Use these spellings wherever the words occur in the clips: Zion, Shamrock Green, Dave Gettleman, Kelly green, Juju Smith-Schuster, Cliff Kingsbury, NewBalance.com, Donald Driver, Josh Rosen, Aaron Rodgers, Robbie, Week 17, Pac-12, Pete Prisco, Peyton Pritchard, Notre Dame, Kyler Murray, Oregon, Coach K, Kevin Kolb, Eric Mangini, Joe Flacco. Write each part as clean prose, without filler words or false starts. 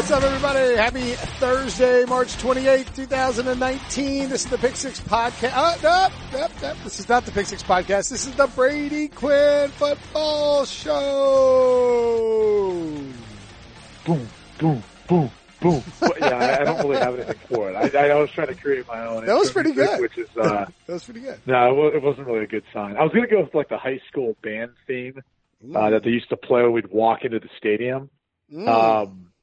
What's up, everybody? Happy Thursday, March 28th, 2019. This is the Pick Six Podcast. This is not the Pick Six Podcast. This is the Brady Quinn Football Show. Boom, boom, boom, boom. Yeah, I don't really have anything for it. I was trying to create my own. That was pretty good. Which is, that was pretty good. No, it wasn't really a good sign. I was going to go with like the high school band theme that they used to play when we'd walk into the stadium.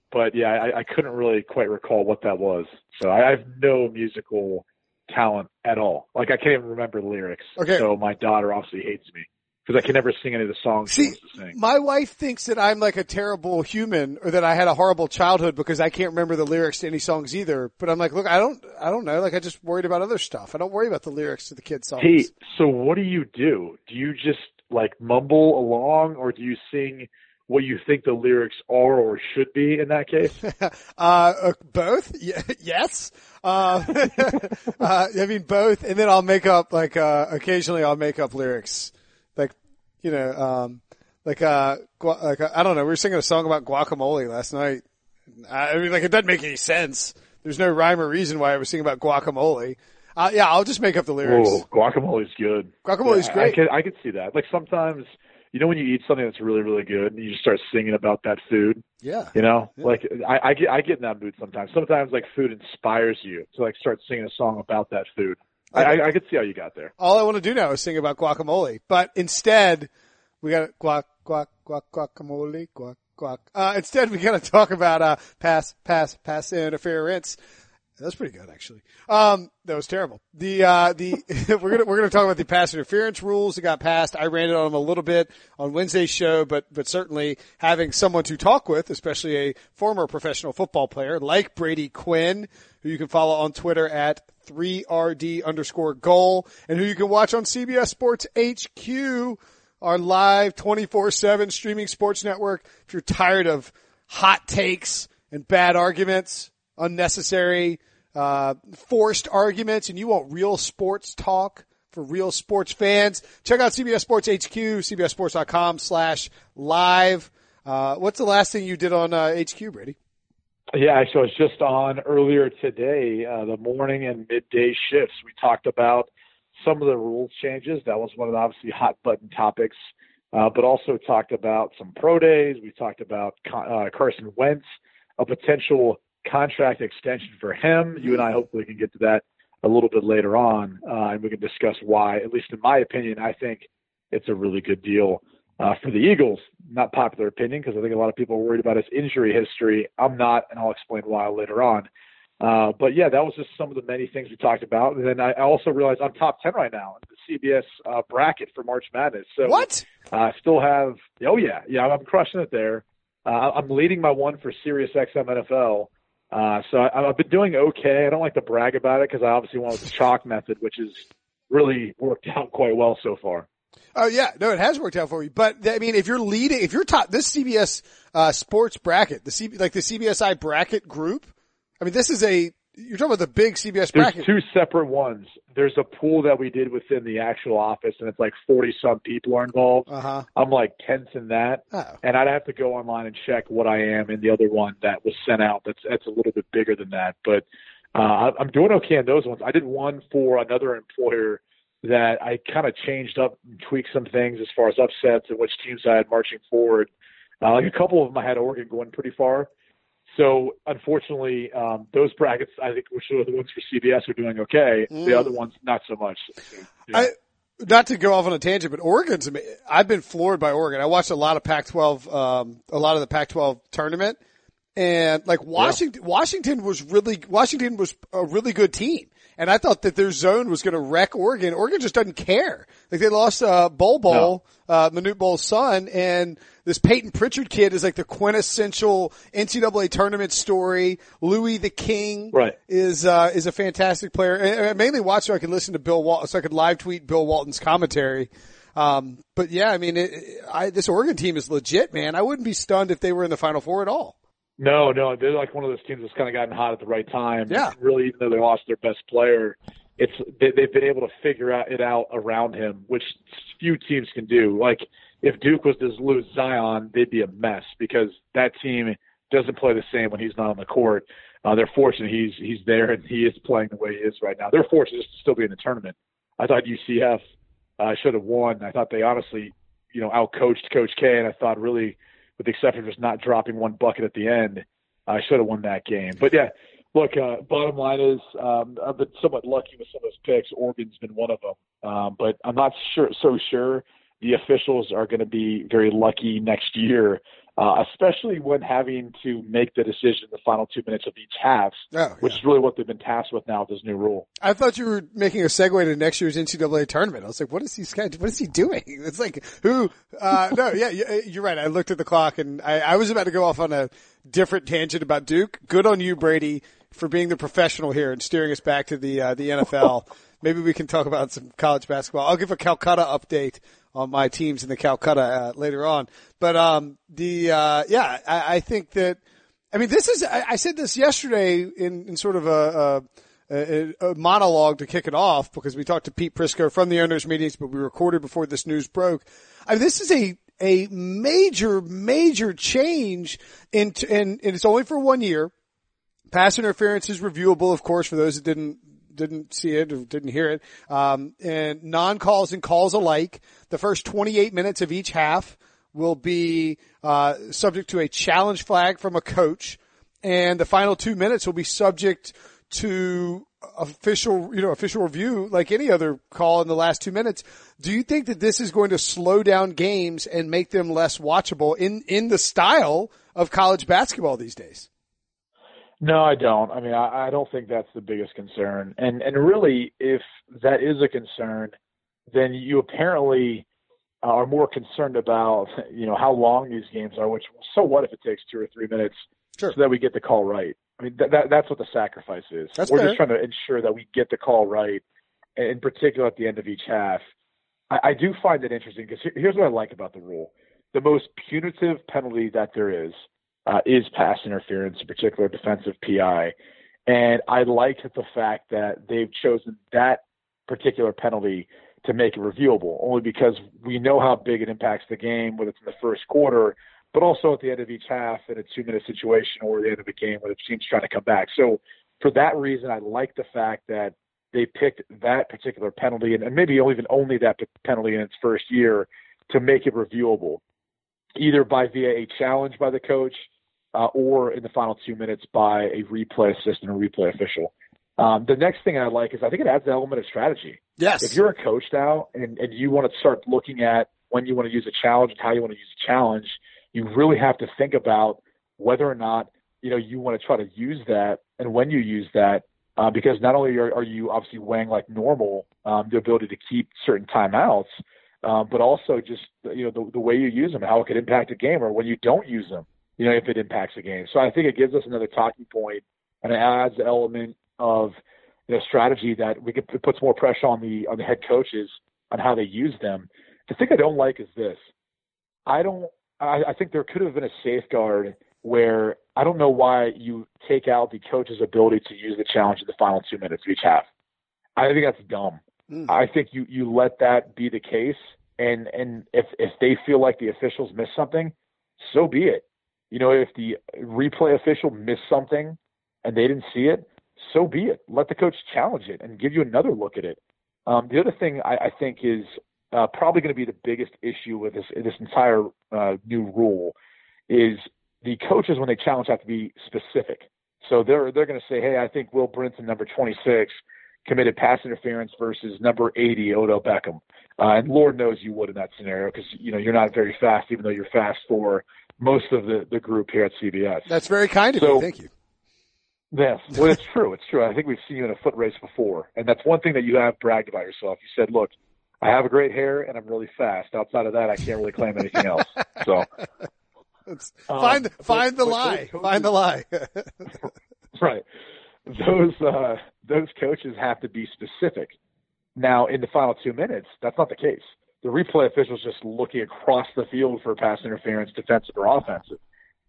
But yeah, I couldn't really quite recall what that was. So I have no musical talent at all. Like I can't even remember the lyrics. Okay. So my daughter obviously hates me because I can never sing any of the songs she wants to sing. My wife thinks that I'm like a terrible human or that I had a horrible childhood because I can't remember the lyrics to any songs either. But I'm like, look, I don't know. Like I just worried about other stuff. I don't worry about the lyrics to the kids' songs. Hey, so what do you do? Do you just like mumble along or do you sing what you think the lyrics are or should be in that case? Both. Yes. I mean, both. And then I'll make up like, occasionally I'll make up lyrics like, you know, I don't know. We were singing a song about guacamole last night. I mean, like it doesn't make any sense. There's no rhyme or reason why I was singing about guacamole. Yeah, I'll just make up the lyrics. Oh, guacamole's good. Guacamole's great. I could see that. Like sometimes, you know when you eat something that's really, really good and you just start singing about that food? Yeah. You know? Yeah. Like, I get in that mood sometimes. Sometimes, like, food inspires you to, like, start singing a song about that food. I could see how you got there. All I want to do now is sing about guacamole. But instead, we got to guacamole, guac. Instead, we got to talk about pass interference. That's pretty good, actually. That was terrible. We're gonna talk about the pass interference rules that got passed. I ran it on them a little bit on Wednesday's show, but certainly having someone to talk with, especially a former professional football player like Brady Quinn, who you can follow on Twitter at 3RD_goal, and who you can watch on CBS Sports HQ, our live 24/7 streaming sports network. If you're tired of hot takes and bad arguments, unnecessary, forced arguments, and you want real sports talk for real sports fans, check out CBS Sports HQ, cbssports.com/live. What's the last thing you did on HQ, Brady? Yeah, actually, I was just on earlier today, the morning and midday shifts. We talked about some of the rule changes. That was one of the obviously hot button topics, but also talked about some pro days. We talked about Carson Wentz, a potential contract extension for him. You and I hopefully can get to that a little bit later on, and we can discuss why, at least in my opinion, I think it's a really good deal for the Eagles. Not popular opinion because I think a lot of people are worried about his injury history. I'm not, and I'll explain why later on. But yeah, that was just some of the many things we talked about. And then I also realized I'm top 10 right now in the CBS bracket for March Madness. So what? I still have – oh, yeah, I'm crushing it there. I'm leading my one for Sirius XM NFL. So I've been doing okay. I don't like to brag about it because I obviously went with the chalk method, which has really worked out quite well so far. Oh yeah, no, it has worked out for you. But I mean, if you're leading, if you're top this CBS sports bracket, the CBSI bracket group. I mean, this is you're talking about the big CBS bracket. There's two separate ones. There's a pool that we did within the actual office, and it's like 40 some people are involved. Uh-huh. I'm like 10th in that, and I'd have to go online and check what I am in the other one that was sent out. That's a little bit bigger than that, but I'm doing okay in those ones. I did one for another employer that I kind of changed up and tweaked some things as far as upsets and which teams I had marching forward. Like a couple of them, I had Oregon going pretty far. So, unfortunately, those brackets, I think, which are the ones for CBS, are doing okay. The other ones, not so much. Yeah. Not to go off on a tangent, but Oregon's – I've been floored by Oregon. I watched a lot of Pac-12 a lot of the Pac-12 tournament. And, like, Washington was a really good team. And I thought that their zone was going to wreck Oregon. Oregon just doesn't care. Like, they lost Manute Bol's son, and this Peyton Pritchard kid is like the quintessential NCAA tournament story. Louis the King is a fantastic player. And I mainly watched so I could listen to Bill Walton, so I could live tweet Bill Walton's commentary. But yeah, I mean, this Oregon team is legit, man. I wouldn't be stunned if they were in the Final Four at all. No, they're like one of those teams that's kind of gotten hot at the right time. Yeah. Really, even though they lost their best player, they've been able to figure it out around him, which few teams can do. Like, if Duke was to lose Zion, they'd be a mess because that team doesn't play the same when he's not on the court. They're fortunate he's there and he is playing the way he is right now. They're fortunate just to still be in the tournament. I thought UCF should have won. I thought they honestly, outcoached Coach K, and I thought really, with the exception of just not dropping one bucket at the end, I should have won that game. But yeah, look, bottom line is I've been somewhat lucky with some of those picks. Oregon's been one of them, but I'm not sure the officials are going to be very lucky next year, especially when having to make the decision in the final 2 minutes of each half, which is really what they've been tasked with now with this new rule. I thought you were making a segue to next year's NCAA tournament. I was like, what is he doing? It's like, you're right. I looked at the clock and I was about to go off on a different tangent about Duke. Good on you, Brady, for being the professional here and steering us back to the NFL. Maybe we can talk about some college basketball. I'll give a Calcutta update on my teams in the Calcutta later on. But I think that – I mean, this is – I said this yesterday in sort of a monologue to kick it off, because we talked to Pete Prisco from the Owners' Meetings, but we recorded before this news broke. I mean, this is a major, major change, and it's only for 1 year. Pass interference is reviewable, of course, for those that didn't see it or didn't hear it. And non-calls and calls alike, the first 28 minutes of each half will be subject to a challenge flag from a coach, and the final 2 minutes will be subject to official review like any other call in the last 2 minutes. Do you think that this is going to slow down games and make them less watchable in the style of college basketball these days? No, I don't. I mean, I don't think that's the biggest concern. And really, if that is a concern, then you apparently are more concerned about, how long these games are, which, so what if it takes 2 or 3 minutes so that we get the call right? I mean, that's what the sacrifice is. We're just trying to ensure that we get the call right, in particular at the end of each half. I do find it interesting, because here's what I like about the rule. The most punitive penalty that there is pass interference, in particular defensive PI. And I like the fact that they've chosen that particular penalty to make it reviewable, only because we know how big it impacts the game, whether it's in the first quarter, but also at the end of each half in a 2 minute situation or the end of a game where the team's trying to come back. So for that reason, I like the fact that they picked that particular penalty, and maybe even only that penalty in its first year, to make it reviewable, either via a challenge by the coach, or in the final 2 minutes by a replay assistant or replay official. The next thing I like is I think it adds an element of strategy. Yes. If you're a coach now and you want to start looking at when you want to use a challenge and how you want to use a challenge, you really have to think about whether or not, you want to try to use that and when you use that, because not only are you obviously weighing like normal, the ability to keep certain timeouts, but also just, the way you use them, how it could impact a game, or when you don't use them, if it impacts the game. So I think it gives us another talking point, and it adds an element of strategy that it puts more pressure on the head coaches on how they use them. The thing I don't like is this. I think there could have been a safeguard where I don't know why you take out the coach's ability to use the challenge in the final 2 minutes of each half. I think that's dumb. Mm. I think you let that be the case, and if they feel like the officials missed something, so be it. If the replay official missed something and they didn't see it, so be it. Let the coach challenge it and give you another look at it. The other thing I think is probably going to be the biggest issue with this entire new rule is the coaches, when they challenge, have to be specific. So they're going to say, hey, I think Will Brinson, number 26, committed pass interference versus number 80, Odell Beckham. And Lord knows you would in that scenario, because you're not very fast, even though you're fast for most of the group here at CBS. That's very kind of you. Thank you. Yes. Well, it's true. It's true. I think we've seen you in a foot race before. And that's one thing that you have bragged about yourself. You said, look, I have a great hair and I'm really fast. Outside of that, I can't really claim anything else. So find the lie. Right. Those coaches have to be specific. Now, in the final 2 minutes, that's not the case. The replay official's just looking across the field for pass interference, defensive or offensive.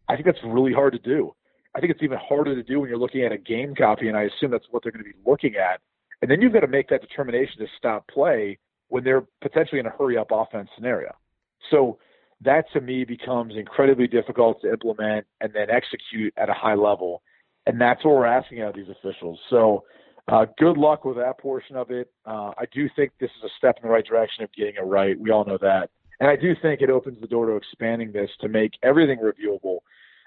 I think that's really hard to do. I think it's even harder to do when you're looking at a game copy, and I assume that's what they're going to be looking at. And then you've got to make that determination to stop play when they're potentially in a hurry-up offense scenario. So that to me becomes incredibly difficult to implement and then execute at a high level. And that's what we're asking out of these officials. So good luck with that portion of it. I do think this is a step in the right direction of getting it right. We all know that. And I do think it opens the door to expanding this to make everything reviewable.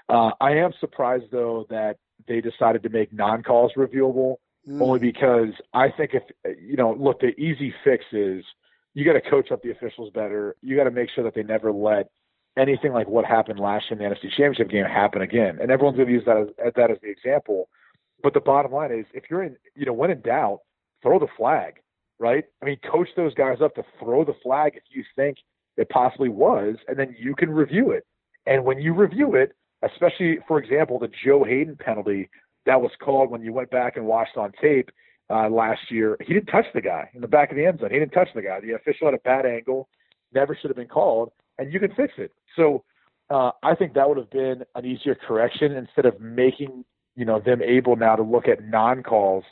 I am surprised, though, that they decided to make non-calls reviewable, only because I think if, you know, look, the easy fix is you got to coach up the officials better. You got to make sure that they never let anything like what happened last year in the NFC Championship game happen again. And everyone's going to use that as the example. But the bottom line is, if you're in, you know, when in doubt, throw the flag, right? I mean, coach those guys up to throw the flag if you think it possibly was, and then you can review it. And when you review it, especially, for example, the Joe Hayden penalty that was called when you went back and watched on tape last year, he didn't touch the guy in the back of the end zone. He didn't touch the guy. The official had a bad angle, never should have been called, and you can fix it. So I think that would have been an easier correction instead of making, you know, them able now to look at non-calls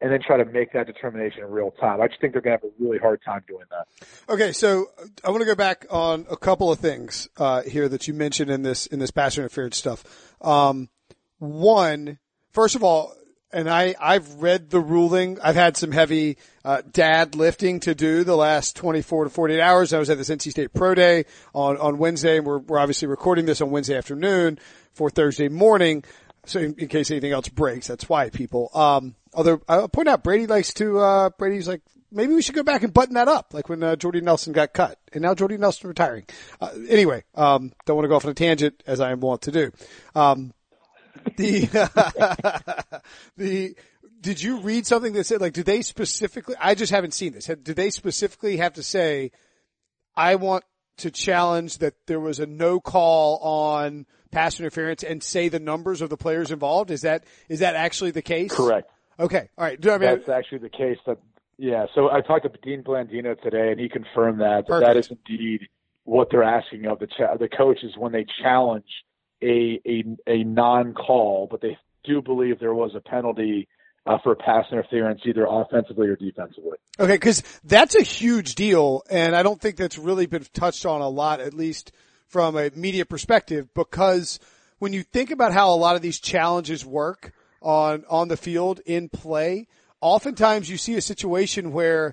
and then try to make that determination in real time. I just think they're going to have a really hard time doing that. Okay, so I want to go back on a couple of things here that you mentioned in this pass interference stuff. One, first of all, and I've read the ruling. I've had some heavy dad lifting to do the last 24 to 48 hours. I was at this NC State Pro Day on Wednesday, and we're obviously recording this on Wednesday afternoon for Thursday morning. So in case anything else breaks, that's why, people. Although I'll point out Brady likes to, Brady's like, maybe we should go back and button that up, like when Jordy Nelson got cut, and now Jordy Nelson retiring. Anyway, don't want to go off on a tangent as I am wont to do. Did you read something that said, like, do they specifically? I just haven't seen this. Do they specifically have to say, I want to challenge that there was a no call on pass interference and say the numbers of the players involved? Is that actually the case? Correct. Okay. All right. That's actually the case. Yeah. So I talked to Dean Blandino today, and he confirmed that is indeed what they're asking of the coaches when they challenge a non-call, but they do believe there was a penalty for pass interference, either offensively or defensively. Okay, because that's a huge deal, and I don't think that's really been touched on a lot, at least from a media perspective, because when you think about how a lot of these challenges work on the field in play, oftentimes you see a situation where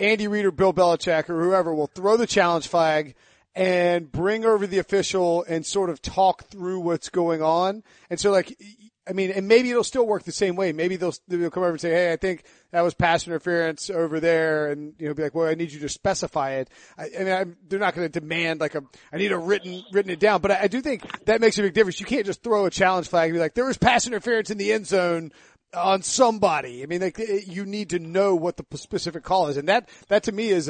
Andy Reid or Bill Belichick or whoever will throw the challenge flag and bring over the official and sort of talk through what's going on. And so, like, I mean, and maybe it'll still work the same way. Maybe they'll come over and say, hey, I think that was pass interference over there. And, you know, be like, well, I need you to specify it. They're not going to demand I need a written it down. But I do think that makes a big difference. You can't just throw a challenge flag and be like, there was pass interference in the end zone on somebody. I mean, like, you need to know what the specific call is. And that to me is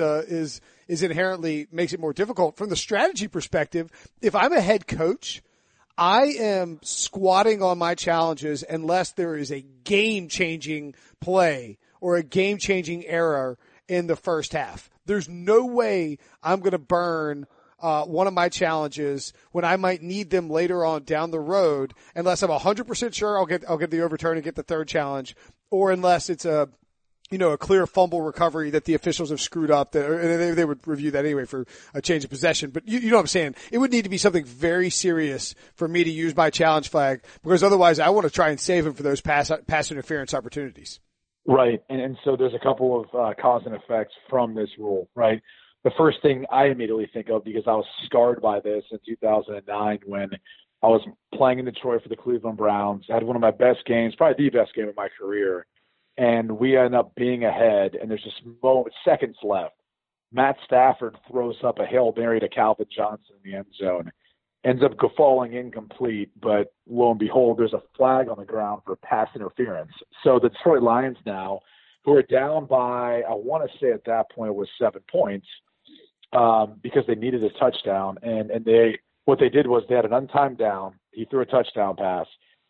inherently makes it more difficult. From the strategy perspective, if I'm a head coach, I am squatting on my challenges unless there is a game-changing play or a game-changing error in the first half. There's no way I'm going to burn one of my challenges when I might need them later on down the road, unless I'm 100% sure I'll get the overturn and get the third challenge, or unless it's a clear fumble recovery that the officials have screwed up, and they would review that anyway for a change of possession. But you know what I'm saying? It would need to be something very serious for me to use my challenge flag, because otherwise I want to try and save him for those pass interference opportunities. Right. And so there's a couple of cause and effects from this rule, right? The first thing I immediately think of, because I was scarred by this in 2009 when I was playing in Detroit for the Cleveland Browns. I had one of my best games, probably the best game of my career. And we end up being ahead, and there's just moments, seconds left. Matt Stafford throws up a Hail Mary to Calvin Johnson in the end zone. Ends up falling incomplete, but lo and behold, there's a flag on the ground for pass interference. So the Detroit Lions now, who are down by, I want to say at that point it was 7 points, because they needed a touchdown. And what they did was they had an untimed down. He threw a touchdown pass,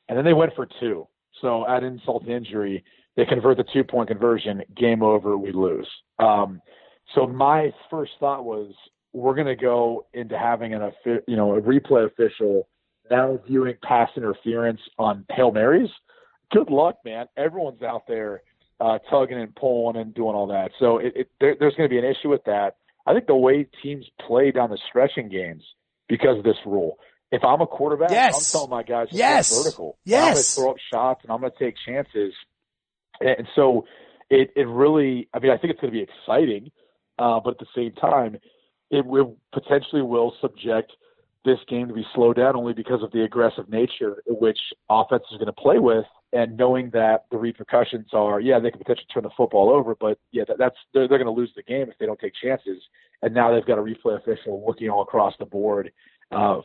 and then they went for two. So add insult to injury, they convert the 2-point conversion, game over, we lose. So my first thought was, we're going to go into having a replay official now viewing pass interference on Hail Marys. Good luck, man. Everyone's out there tugging and pulling and doing all that. So there's going to be an issue with that. I think the way teams play down the stretch in games, because of this rule. If I'm a quarterback, yes. I'm telling my guys to go vertical. Yes. I'm going to throw up shots and I'm going to take chances. And so it really – I mean, I think it's going to be exciting, but at the same time, it potentially will subject this game to be slowed down only because of the aggressive nature in which offense is going to play with, and knowing that the repercussions are, they can potentially turn the football over, but they're going to lose the game if they don't take chances. And now they've got a replay official looking all across the board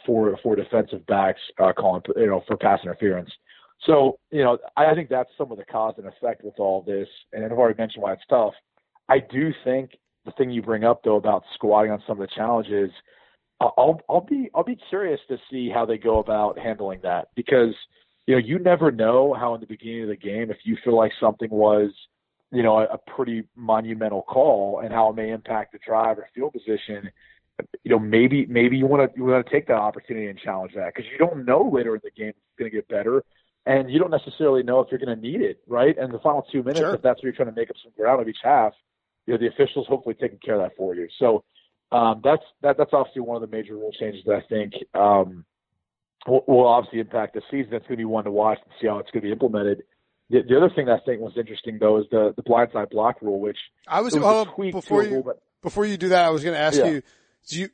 for defensive backs calling, for pass interference. So, I think that's some of the cause and effect with all this. And I've already mentioned why it's tough. I do think the thing you bring up though about squatting on some of the challenges, I'll be curious to see how they go about handling that, because you never know how in the beginning of the game, if you feel like something was a pretty monumental call and how it may impact the drive or field position. Maybe you want to take that opportunity and challenge that, because you don't know later in the game if it's going to get better, and you don't necessarily know if you're going to need it, right? And the final 2 minutes, if that's what you're trying to make up some ground of each half, the officials hopefully taking care of that for you. So that's obviously one of the major rule changes that I think will obviously impact the season. That's going to be one to watch and see how it's going to be implemented. The other thing that I think was interesting though is the blindside block rule, which I was before you do that, I was going to ask you.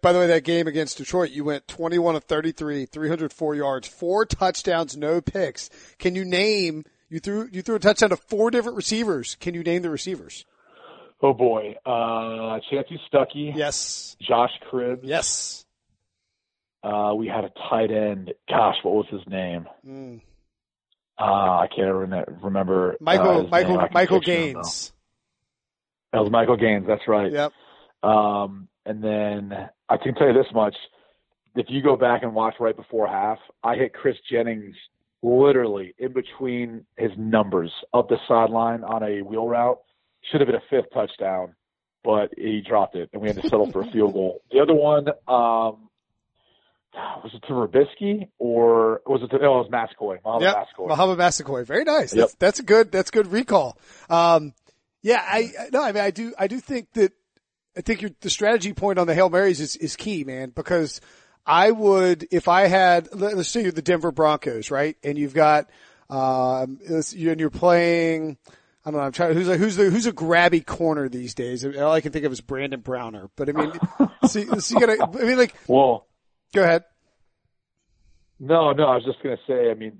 By the way, that game against Detroit, you went 21-33, 304 yards, 4 touchdowns, no picks. Can you name? You threw a touchdown to 4 different receivers. Can you name the receivers? Oh boy, Chancey Stuckey. Yes. Josh Cribbs. Yes. We had a tight end. Gosh, what was his name? I can't remember. Michael Gaines. That was Michael Gaines. That's right. Yep. And then I can tell you this much. If you go back and watch right before half, I hit Chris Jennings literally in between his numbers up the sideline on a wheel route. Should have been a 5th touchdown, but he dropped it, and we had to settle for a field goal. The other one, was it to Rubisky or was it it was Mascoy. Masakoi Mascoy. Very nice. Yep. That's a good recall. I think the strategy point on the Hail Marys is key, man, because I would, if I had, let's say you're the Denver Broncos, right? And you've got, you're playing, I don't know, I'm trying to, who's a grabby corner these days? All I can think of is Brandon Browner, but I mean, well, go ahead. No, I was just going to say, I mean,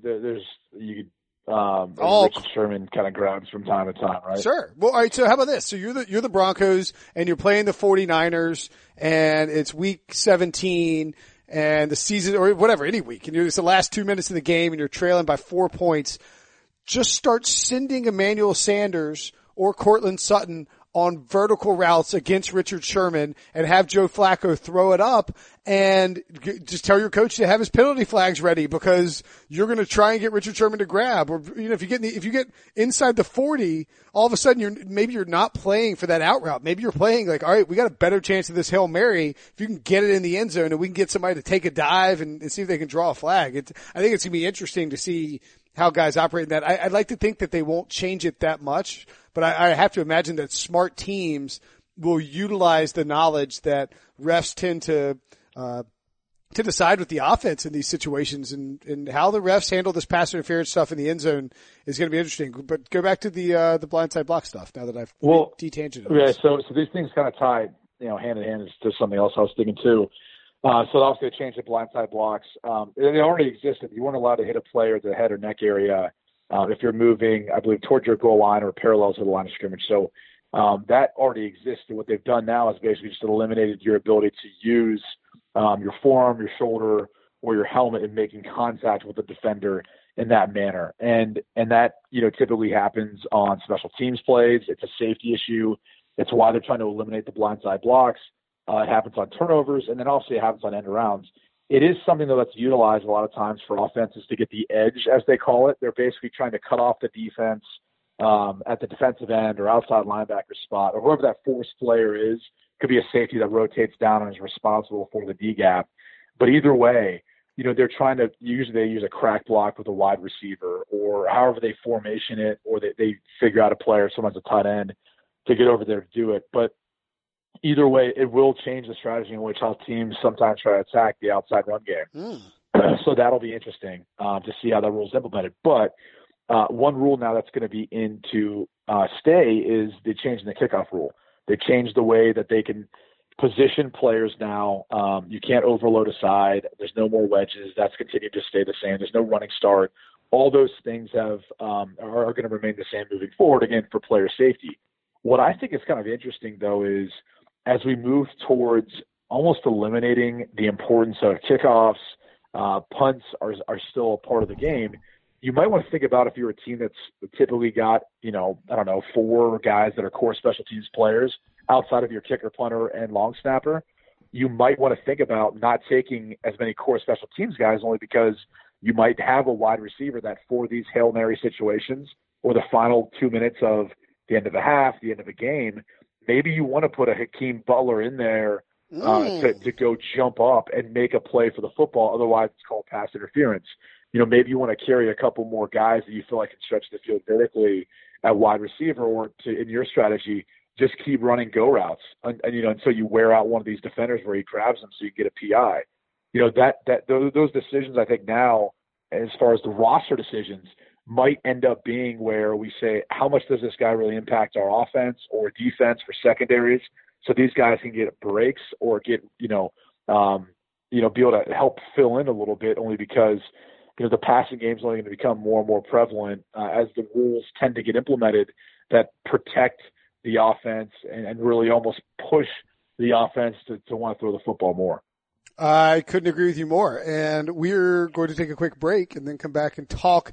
Richard Sherman kind of grabs from time to time, right? Sure. Well, all right. So how about this? So you're the Broncos and you're playing the 49ers and it's week 17 and the season or whatever, any week, and it's the last 2 minutes of the game and you're trailing by 4 points. Just start sending Emmanuel Sanders or Cortland Sutton on vertical routes against Richard Sherman and have Joe Flacco throw it up, and just tell your coach to have his penalty flags ready, because you're going to try and get Richard Sherman to grab, or, if you get inside the 40, all of a sudden maybe you're not playing for that out route. Maybe you're playing like, all right, we got a better chance of this Hail Mary if you can get it in the end zone and we can get somebody to take a dive and see if they can draw a flag. I think it's going to be interesting to see how guys operate in that. I'd like to think that they won't change it that much, but I have to imagine that smart teams will utilize the knowledge that refs tend to decide with the offense in these situations, and how the refs handle this pass interference stuff in the end zone is going to be interesting. But go back to the blindside block stuff now that I've detangented. Yeah, so these things kind of tie, hand in hand to something else I was thinking too. So obviously they changed the blindside blocks. They already existed. You weren't allowed to hit a player to the head or neck area if you're moving, I believe, toward your goal line or parallel to the line of scrimmage. So that already existed. What they've done now is basically just eliminated your ability to use your forearm, your shoulder, or your helmet in making contact with the defender in that manner. And that typically happens on special teams plays. It's a safety issue. It's why they're trying to eliminate the blindside blocks. It happens on turnovers, and then also it happens on end arounds. It is something, though, that's utilized a lot of times for offenses to get the edge, as they call it. They're basically trying to cut off the defense at the defensive end or outside linebacker spot, or whoever that force player is. Could be a safety that rotates down and is responsible for the D-gap. But either way, they're trying to – usually they use a crack block with a wide receiver, or however they formation it, or they figure out a player, someone's a tight end, to get over there to do it. But either way, it will change the strategy in which how teams sometimes try to attack the outside run game. So that'll be interesting to see how that rule is implemented. But one rule now that's going to be in to stay is the change in the kickoff rule. They changed the way that they can position players now. You can't overload a side. There's no more wedges. That's continued to stay the same. There's no running start. All those things have are going to remain the same moving forward, again, for player safety. What I think is kind of interesting, though, is as we move towards almost eliminating the importance of kickoffs, punts are still a part of the game. You might want to think about if you're a team that's typically got, you know, I don't know, four guys that are core special teams players outside of your kicker, punter, and long snapper. You might want to think about not taking as many core special teams guys only because you might have a wide receiver that for these Hail Mary situations or the final 2 minutes of the end of a half, the end of a game, maybe you want to put a Hakeem Butler in there to go jump up and make a play for the football. Otherwise, it's called pass interference. You know, maybe you want to carry a couple more guys that you feel like can stretch the field vertically at wide receiver, or to, in your strategy, just keep running go routes, and you know, until you wear out one of these defenders where he grabs them, so you get a PI. You know, those decisions, I think now, as far as the roster decisions, might end up being where we say, how much does this guy really impact our offense or defense for secondaries? So these guys can get breaks or get, you know, be able to help fill in a little bit, only because, you know, the passing game is only going to become more and more prevalent as the rules tend to get implemented that protect the offense and really almost push the offense to want to throw the football more. I couldn't agree with you more. And we're going to take a quick break and then come back and talk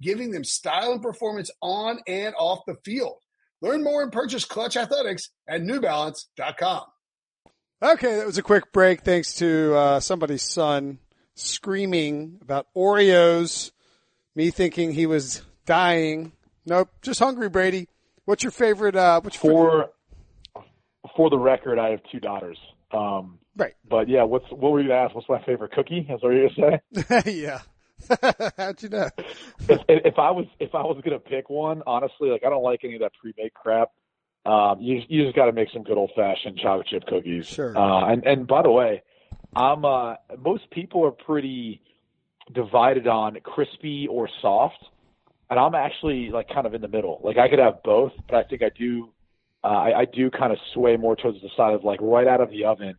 giving them style and performance on and off the field. Learn more and purchase Clutch Athletics at newbalance.com. Okay, that was a quick break thanks to somebody's son screaming about Oreos, me thinking he was dying. Nope, just hungry, Brady. What's your favorite? For the record, I have two daughters. Right. But, yeah, what were you going to ask? What's my favorite cookie? That's what you were going to say? Yeah. How'd you know? If I was gonna pick one, honestly, like I don't like any of that pre-made crap. You just got to make some good old-fashioned chocolate chip cookies. Sure. And by the way, I'm most people are pretty divided on crispy or soft, and I'm actually like kind of in the middle. Like I could have both, but I think I do. I do kind of sway more towards the side of like right out of the oven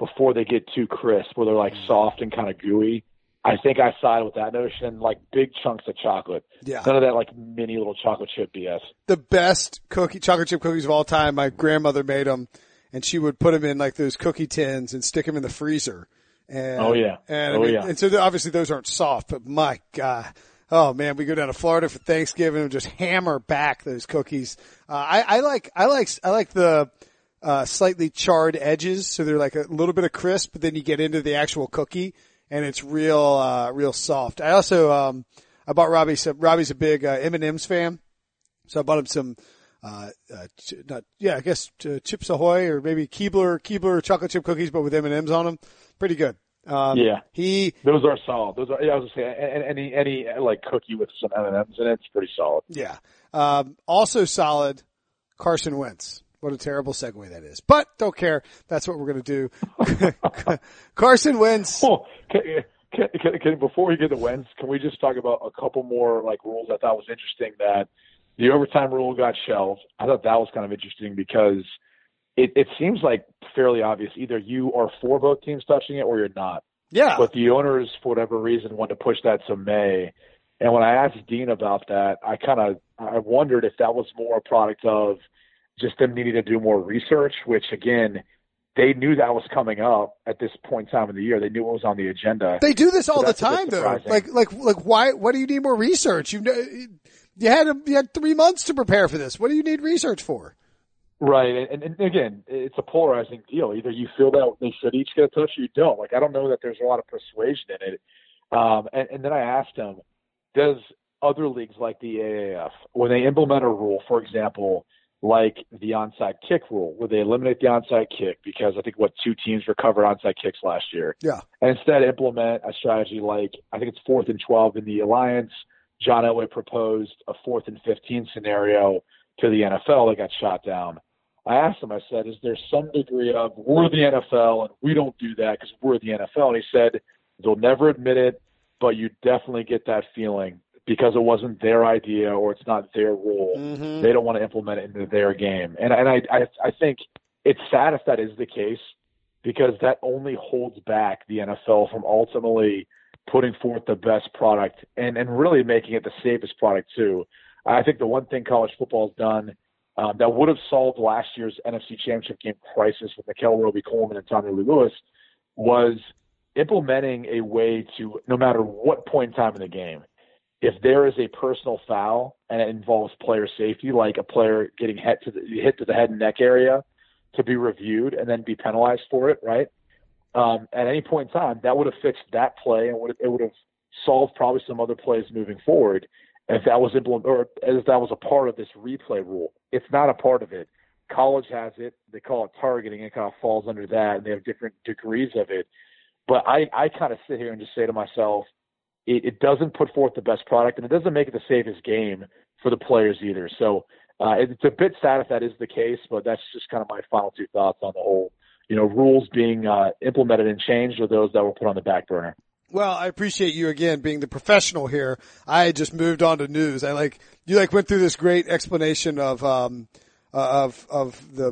before they get too crisp, where they're like soft and kind of gooey. I think I side with that notion, like big chunks of chocolate. Yeah. None of that like mini little chocolate chip BS. The best chocolate chip cookies of all time, my grandmother made them, and she would put them in like those cookie tins and stick them in the freezer. And so obviously those aren't soft, but my God. Oh man, we go down to Florida for Thanksgiving and just hammer back those cookies. I like the slightly charred edges. So they're like a little bit of crisp, but then you get into the actual cookie. And it's real soft. I also, I bought Robbie some, Robbie's a big M&M's fan. So I bought him some, Chips Ahoy, or maybe Keebler chocolate chip cookies, but with M&Ms on them. Pretty good. Those are solid. Those are, I was gonna say, any like cookie with some M&Ms in it's pretty solid. Yeah. Also solid, Carson Wentz. What a terrible segue that is, but don't care. That's what we're going to do. Carson Wentz. Oh, can before we get to Wentz, can we just talk about a couple more like rules I thought was interesting? That the overtime rule got shelved. I thought that was kind of interesting because it seems like fairly obvious. Either you are for both teams touching it or you're not. Yeah. But the owners, for whatever reason, wanted to push that to May. And when I asked Dean about that, I wondered if that was more a product of just them needing to do more research, which, again, they knew that was coming up at this point in time of the year. They knew it was on the agenda. They do this all the time, though. Like, why? What do you need more research? You had 3 months to prepare for this. What do you need research for? Right, and again, it's a polarizing deal. Either you feel that they should each get a touch, or you don't. Like, I don't know that there's a lot of persuasion in it. And then I asked him, does other leagues like the AAF, when they implement a rule, for example, like the onside kick rule, where they eliminate the onside kick because I think two teams recovered onside kicks last year. Yeah. And instead implement a strategy like, I think it's 4th and 12 in the Alliance. John Elway proposed a 4th and 15 scenario to the NFL that got shot down. I asked him, I said, is there some degree of we're the NFL and we don't do that because we're the NFL? And he said, they'll never admit it, but you definitely get that feeling. Because it wasn't their idea or it's not their rule. Mm-hmm. They don't want to implement it into their game. And I think it's sad if that is the case because that only holds back the NFL from ultimately putting forth the best product and really making it the safest product too. I think the one thing college football has done that would have solved last year's NFC Championship game crisis with Mikel Roby-Coleman and Tommy Lee Lewis was implementing a way to, no matter what point in time in the game, if there is a personal foul and it involves player safety, like a player getting hit to the head and neck area to be reviewed and then be penalized for it, right? At any point in time, that would have fixed that play and it would have solved probably some other plays moving forward if that was implemented or if that was a part of this replay rule. It's not a part of it. College has it. They call it targeting. It kind of falls under that, and they have different degrees of it. But I kind of sit here and just say to myself, it doesn't put forth the best product, and it doesn't make it the safest game for the players either. So it's a bit sad if that is the case, but that's just kind of my final two thoughts on the whole, rules being implemented and changed or those that were put on the back burner. Well, I appreciate you again being the professional here. I just moved on to news. You went through this great explanation of another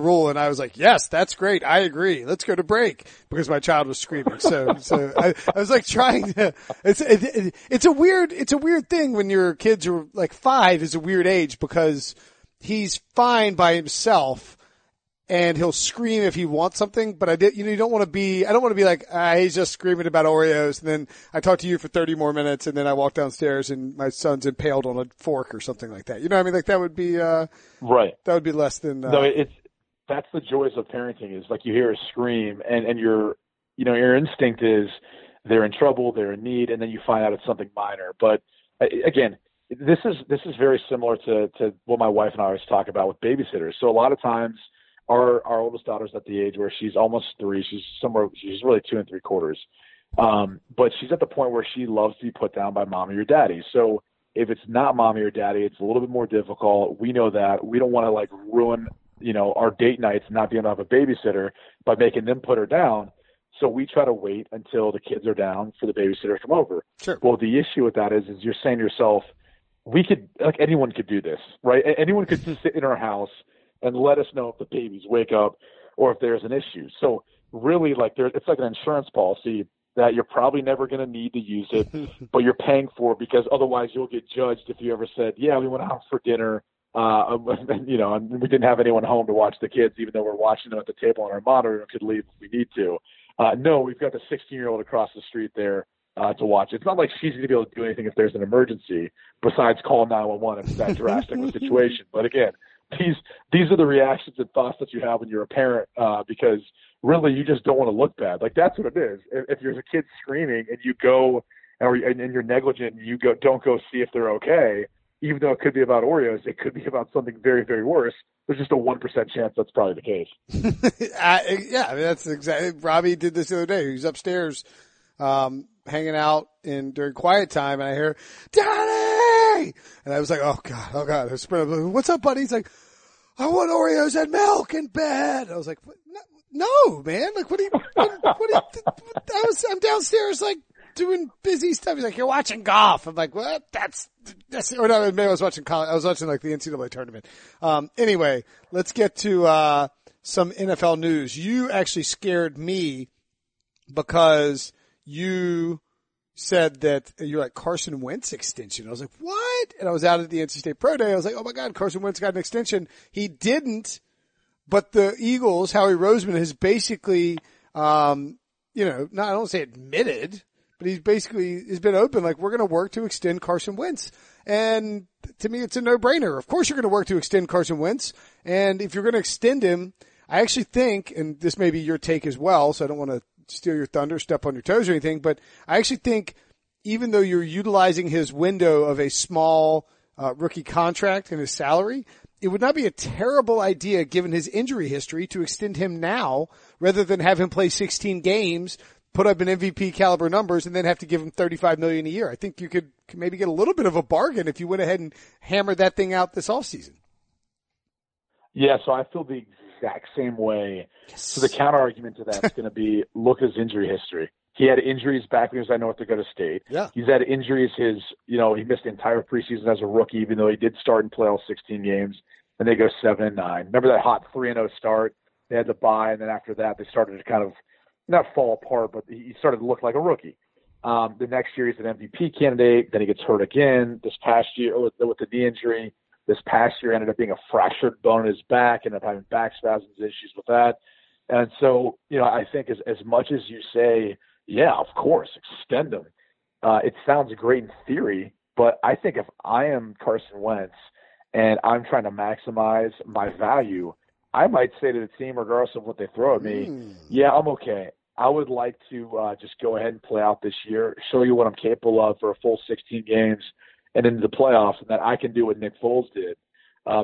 rule, and I was like, yes, that's great. I agree. Let's go to break because my child was screaming. So I was like trying to, it's a weird thing when your kids are like 5 is a weird age because he's fine by himself and he'll scream if he wants something. But I don't want to be like, he's just screaming about Oreos. And then I talk to you for 30 more minutes and then I walk downstairs and my son's impaled on a fork or something like that. You know what I mean? Like that would be, right. That would be less than, no, that's the joys of parenting is like you hear a scream and your instinct is they're in trouble, they're in need. And then you find out it's something minor. But again, this is very similar to what my wife and I always talk about with babysitters. So a lot of times, Our oldest daughter's at the age where she's almost 3. She's really 2 3/4. But she's at the point where she loves to be put down by mommy or daddy. So if it's not mommy or daddy, it's a little bit more difficult. We know that. We don't want to like ruin, our date nights and not be able to have a babysitter by making them put her down. So we try to wait until the kids are down for the babysitter to come over. Sure. Well, the issue with that is you're saying to yourself, anyone could do this, right? Anyone could just sit in our house and let us know if the babies wake up or if there's an issue. So really, like, it's like an insurance policy that you're probably never going to need to use it, but you're paying for it because otherwise you'll get judged if you ever said, yeah, we went out for dinner, and we didn't have anyone home to watch the kids, even though we're watching them at the table on our monitor and could leave if we need to. No, we've got the 16-year-old across the street there to watch. It's not like she's going to be able to do anything if there's an emergency besides call 911 if it's that drastic of a situation. But again, these are the reactions and thoughts that you have when you're a parent because really you just don't want to look bad. Like that's what it is. If there's a kid screaming and you go and you're negligent and you don't go see if they're okay, even though it could be about Oreos, it could be about something very, very worse. There's just a 1% chance that's probably the case. Yeah, that's exactly. Robbie did this the other day. He was upstairs hanging out during quiet time, and I hear, Daddy! And I was like, oh, God. What's up, buddy? He's like, I want Oreos and milk in bed. I was like, no, man. Like, I'm downstairs, like, doing busy stuff. He's like, you're watching golf. I'm like, what? Or no, maybe I was watching college. I was watching like the NCAA tournament. Anyway, let's get to, some NFL news. You actually scared me because you said that you're like Carson Wentz extension. I was like, what? And I was out at the NC State Pro Day. I was like, oh my God, Carson Wentz got an extension. He didn't, but the Eagles, Howie Roseman has basically, I don't say admitted, but he's been open, like, we're going to work to extend Carson Wentz. And to me, it's a no-brainer. Of course you're going to work to extend Carson Wentz. And if you're going to extend him, I actually think, and this may be your take as well, so I don't want to steal your thunder, step on your toes or anything, but I actually think even though you're utilizing his window of a small rookie contract and his salary, it would not be a terrible idea, given his injury history, to extend him now rather than have him play 16 games, put up an MVP caliber numbers, and then have to give him $35 million a year. I think you could maybe get a little bit of a bargain if you went ahead and hammered that thing out this offseason. Yeah, so I feel the exact same way. Yes. So the counter-argument to that is going to be, look at his injury history. He had injuries back when he was at North Dakota State. Yeah. He's had injuries he missed the entire preseason as a rookie, even though he did start and play all 16 games, and they go 7-9. Remember that hot 3-0 start? They had the bye, and then after that they started to kind of not fall apart, but he started to look like a rookie. The next year he's an MVP candidate. Then he gets hurt again. This past year with the knee injury, this past year ended up being a fractured bone in his back, ended up having back spasms, issues with that. And so, I think as much as you say, yeah, of course, extend him, it sounds great in theory, but I think if I am Carson Wentz and I'm trying to maximize my value, I might say to the team, regardless of what they throw at me, yeah, I'm okay. I would like to just go ahead and play out this year, show you what I'm capable of for a full 16 games and into the playoffs, and that I can do what Nick Foles did.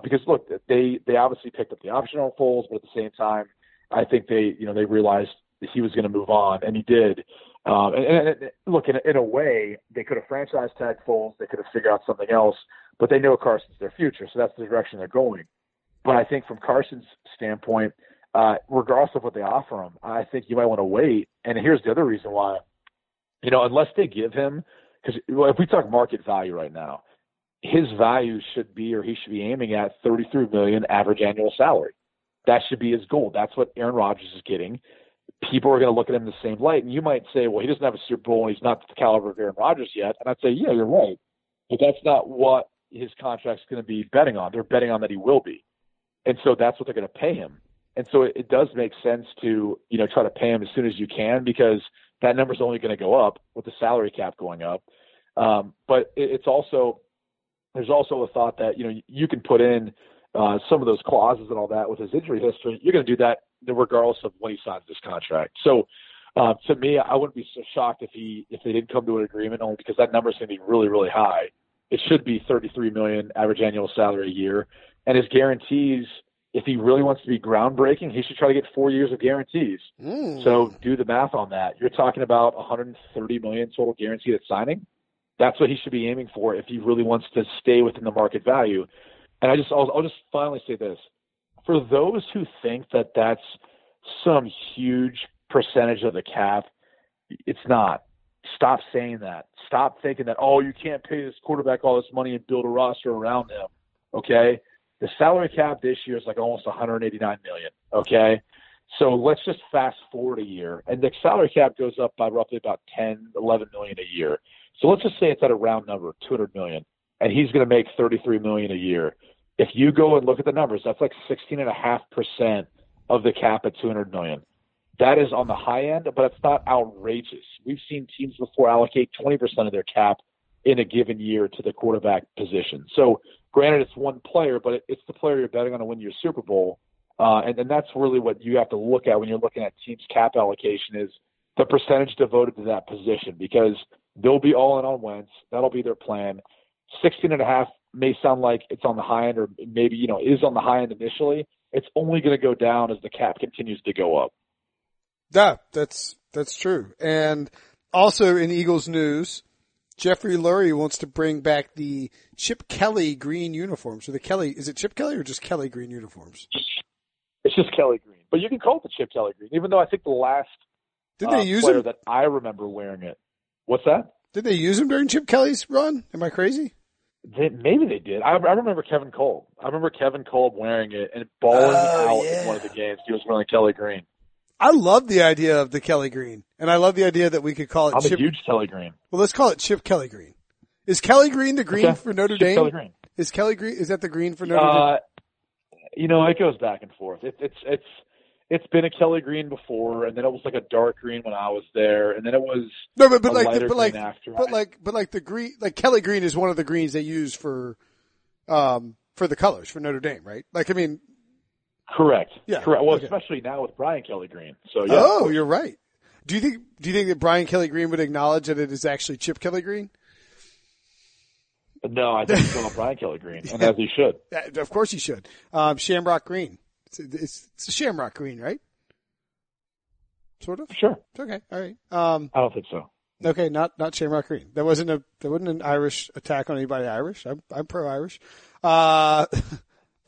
Because, look, they obviously picked up the option on Foles, but at the same time, I think they realized that he was going to move on, and he did. In a way, they could have franchise tagged Foles. They could have figured out something else, but they know Carson's their future, so that's the direction they're going. But I think from Carson's standpoint, regardless of what they offer him, I think you might want to wait. And here's the other reason why, unless they give him, because if we talk market value right now, his value should be, or he should be aiming at $33 million average annual salary. That should be his goal. That's what Aaron Rodgers is getting. People are going to look at him in the same light. And you might say, well, he doesn't have a Super Bowl and he's not the caliber of Aaron Rodgers yet. And I'd say, yeah, you're right. But that's not what his contract's going to be betting on. They're betting on that he will be. And so that's what they're going to pay him. And so it does make sense to, try to pay him as soon as you can, because that number's only going to go up with the salary cap going up. But there's also a thought that, you can put in some of those clauses and all that with his injury history. You're going to do that regardless of when he signs this contract. So to me, I wouldn't be so shocked if they didn't come to an agreement, only because that number's going to be really, really high. It should be $33 million average annual salary a year. And his guarantees, if he really wants to be groundbreaking, he should try to get 4 years of guarantees. So do the math on that. You're talking about $130 million total guaranteed at signing. That's what he should be aiming for if he really wants to stay within the market value. And I'll just finally say this. For those who think that that's some huge percentage of the cap, it's not. Stop saying that. Stop thinking that, oh, you can't pay this quarterback all this money and build a roster around him. Okay? The salary cap this year is like almost $189 million, okay? So let's just fast forward a year, and the salary cap goes up by roughly about $10, $11 million a year. So let's just say it's at a round number, $200 million, and he's going to make $33 million a year. If you go and look at the numbers, that's like 16.5% of the cap at $200 million. That is on the high end, but it's not outrageous. We've seen teams before allocate 20% of their cap in a given year to the quarterback position. So granted, it's one player, but it's the player you're betting on to win your Super Bowl. And that's really what you have to look at when you're looking at teams' cap allocation, is the percentage devoted to that position, because they'll be all in on Wentz. That'll be their plan. 16.5 may sound like it's on the high end, or maybe, you know, is on the high end initially, it's only going to go down as the cap continues to go up. Yeah, that's true. And also in Eagles news, Jeffrey Lurie wants to bring back the Chip Kelly green uniforms. So the Kelly, is it Chip Kelly or just Kelly green uniforms? It's just Kelly green, but you can call it the Chip Kelly green, even though I think the last player that I remember wearing it. What's that? Did they use him during Chip Kelly's run? Am I crazy? Maybe they did. I remember Kevin Kolb. I remember Kevin Kolb wearing it and balling out in one of the games. He was wearing Kelly green. I love the idea of the Kelly green, and I love the idea that we could call it a huge Kelly green. Well, let's call it Chip Kelly green. Is Kelly green the green for Notre Dame? Kelly green. Is Kelly green, is that the green for Notre Dame? You know, it goes back and forth. It's been a Kelly green before, and then it was like a dark green when I was there, and then it was like Kelly green is one of the greens they use for the colors for Notre Dame, right? Like, I mean. Correct. Yeah. Correct. Well, especially now with Brian Kelly green. So yeah. Oh, you're right. Do you think that Brian Kelly green would acknowledge that it is actually Chip Kelly green? No, I think he's going on Brian Kelly green, and as he should. Of course he should. Shamrock green. It's a shamrock green, right? Sort of. Sure. Okay. All right. I don't think so. Okay. Not shamrock green. That wasn't an Irish attack on anybody Irish. I'm pro Irish.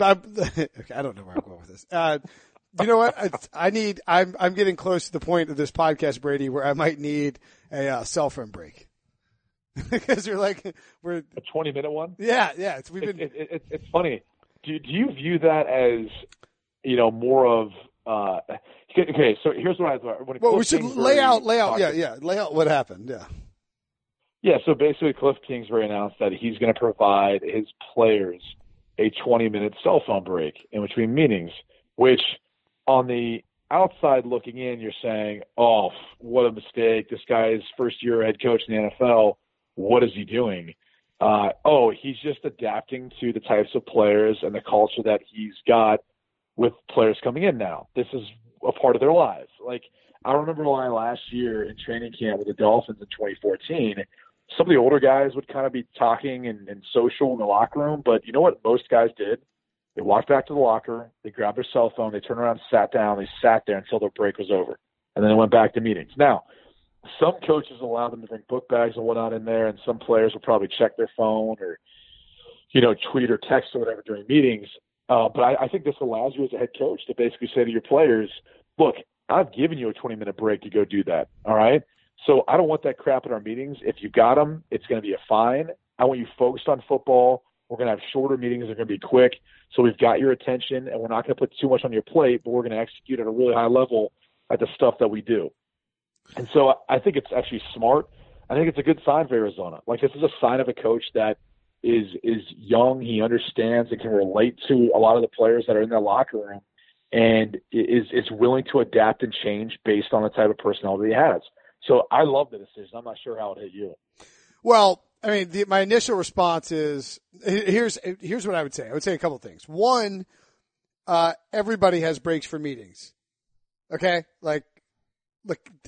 Okay, I don't know where I'm going with this. You know what? I'm getting close to the point of this podcast, Brady, where I might need a cell phone break. Because we're a 20-minute one. Yeah. It's funny. Do you view that as, you know, more of okay? So here's what I thought. Well, we should lay out. Yeah. Lay out what happened. Yeah. Yeah. So basically, Cliff Kingsbury announced that he's going to provide his players a 20-minute cell phone break in between meetings, which on the outside looking in, you're saying, oh, what a mistake. This guy's first-year head coach in the NFL. What is he doing? He's just adapting to the types of players and the culture that he's got with players coming in now. This is a part of their lives. Like, I remember last year in training camp with the Dolphins in 2014 – some of the older guys would kind of be talking and social in the locker room, but you know what most guys did? They walked back to the locker, they grabbed their cell phone, they turned around, sat down, they sat there until their break was over, and then they went back to meetings. Now, some coaches allow them to bring book bags and whatnot in there, and some players will probably check their phone or, you know, tweet or text or whatever during meetings. But I think this allows you as a head coach to basically say to your players, look, I've given you a 20-minute break to go do that, all right? So I don't want that crap in our meetings. If you got them, it's going to be a fine. I want you focused on football. We're going to have shorter meetings. They're going to be quick. So we've got your attention, and we're not going to put too much on your plate, but we're going to execute at a really high level at the stuff that we do. And so I think it's actually smart. I think it's a good sign for Arizona. Like, this is a sign of a coach that is young. He understands and can relate to a lot of the players that are in their locker room and is willing to adapt and change based on the type of personality he has. So I love the decision. I'm not sure how it hit you. Well, I mean, my initial response is here's what I would say. I would say a couple of things. One, everybody has breaks for meetings. Okay, like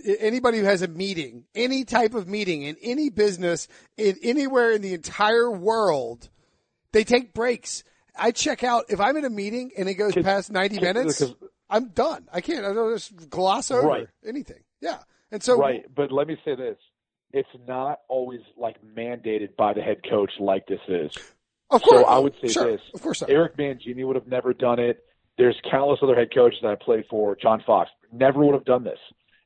anybody who has a meeting, any type of meeting in any business, in anywhere in the entire world, they take breaks. I check out if I'm in a meeting and it goes past 90 minutes. I'm done. I can't. I don't just gloss over anything. Yeah. And so, right, but let me say this. It's not always, like, mandated by the head coach like this is. Of course. So I would say this. Of course not. Eric Mangini would have never done it. There's countless other head coaches that I played for. John Fox never would have done this.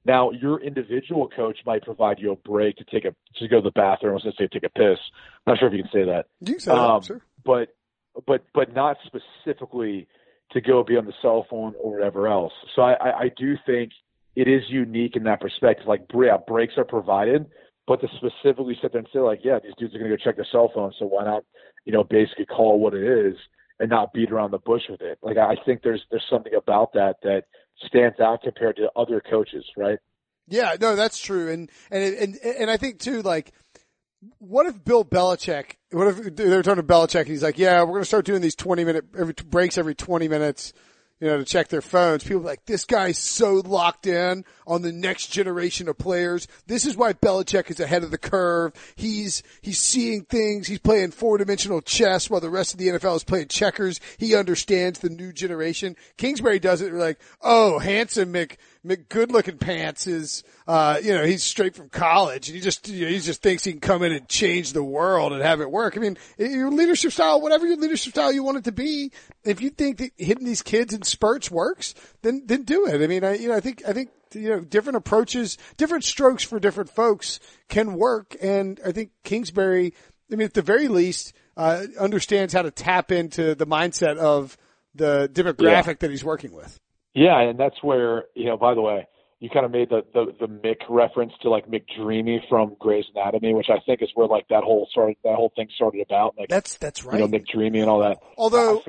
Now, your individual coach might provide you a break to go to the bathroom. I was going to say take a piss. I'm not sure if you can say that. You can say that, sir. But not specifically to go be on the cell phone or whatever else. So I do think – it is unique in that perspective. Like, yeah, breaks are provided, but to specifically sit there and say, like, yeah, these dudes are going to go check their cell phone, so why not, you know, basically call what it is and not beat around the bush with it. Like, I think there's something about that stands out compared to other coaches, right? Yeah, no, that's true. And I think, too, like, what if Bill Belichick, what if they were talking to Belichick and he's like, yeah, we're going to start doing these 20-minute breaks every 20 minutes. you know, to check their phones. People are like, this guy's so locked in on the next generation of players. This is why Belichick is ahead of the curve. He's seeing things. He's playing four-dimensional chess while the rest of the NFL is playing checkers. He understands the new generation. Kingsbury does it. We're like, oh, handsome Mick Good-looking pants is, he's straight from college, and he just thinks he can come in and change the world and have it work. I mean, your leadership style, whatever your leadership style you want it to be, if you think that hitting these kids in spurts works, then do it. I mean, I think different approaches, different strokes for different folks can work, and I think Kingsbury, I mean, at the very least, understands how to tap into the mindset of the demographic that he's working with. Yeah, and that's where, by the way, you kind of made the Mick reference to like McDreamy from Grey's Anatomy, which I think is where like that whole thing started about. Like that's right. McDreamy and all that. Although,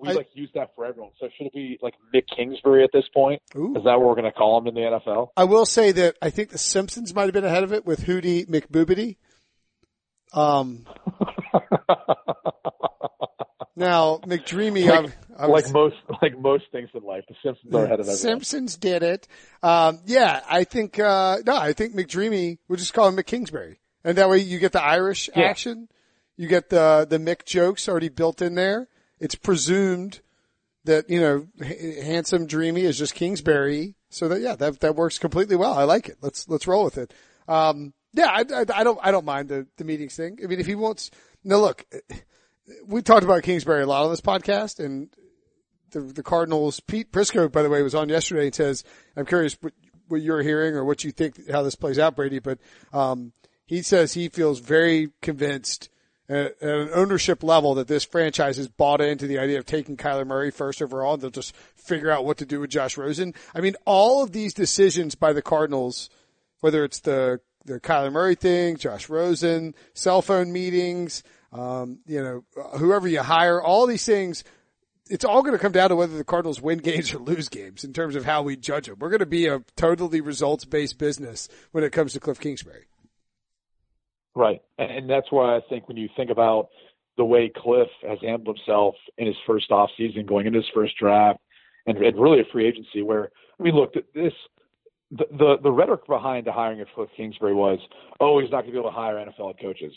we use that for everyone. So should it be like Mick Kingsbury at this point? Ooh. Is that what we're going to call him in the NFL? I will say that I think the Simpsons might have been ahead of it with Hootie McBoobity. Now, McDreamy, like most things in life, the Simpsons are ahead of everyone. Simpsons did it. I think McDreamy, we'll just call him McKingsbury. And that way you get the Irish action. You get the Mick jokes already built in there. It's presumed that, handsome Dreamy is just Kingsbury. So that works completely well. I like it. Let's roll with it. I don't mind the meetings thing. I mean, if he wants, now look, we talked about Kingsbury a lot on this podcast, and the Cardinals, Pete Prisco, by the way, was on yesterday and says, I'm curious what you're hearing or what you think, how this plays out, Brady, but, he says he feels very convinced at an ownership level that this franchise is bought into the idea of taking Kyler Murray first overall. They'll just figure out what to do with Josh Rosen. I mean, all of these decisions by the Cardinals, whether it's the Kyler Murray thing, Josh Rosen, cell phone meetings, whoever you hire, all these things, it's all going to come down to whether the Cardinals win games or lose games in terms of how we judge them. We're going to be a totally results-based business when it comes to Cliff Kingsbury. Right. And that's why I think when you think about the way Cliff has handled himself in his first offseason, going into his first draft, and really a free agency where, I mean, look, the rhetoric behind the hiring of Cliff Kingsbury was, oh, he's not going to be able to hire NFL coaches.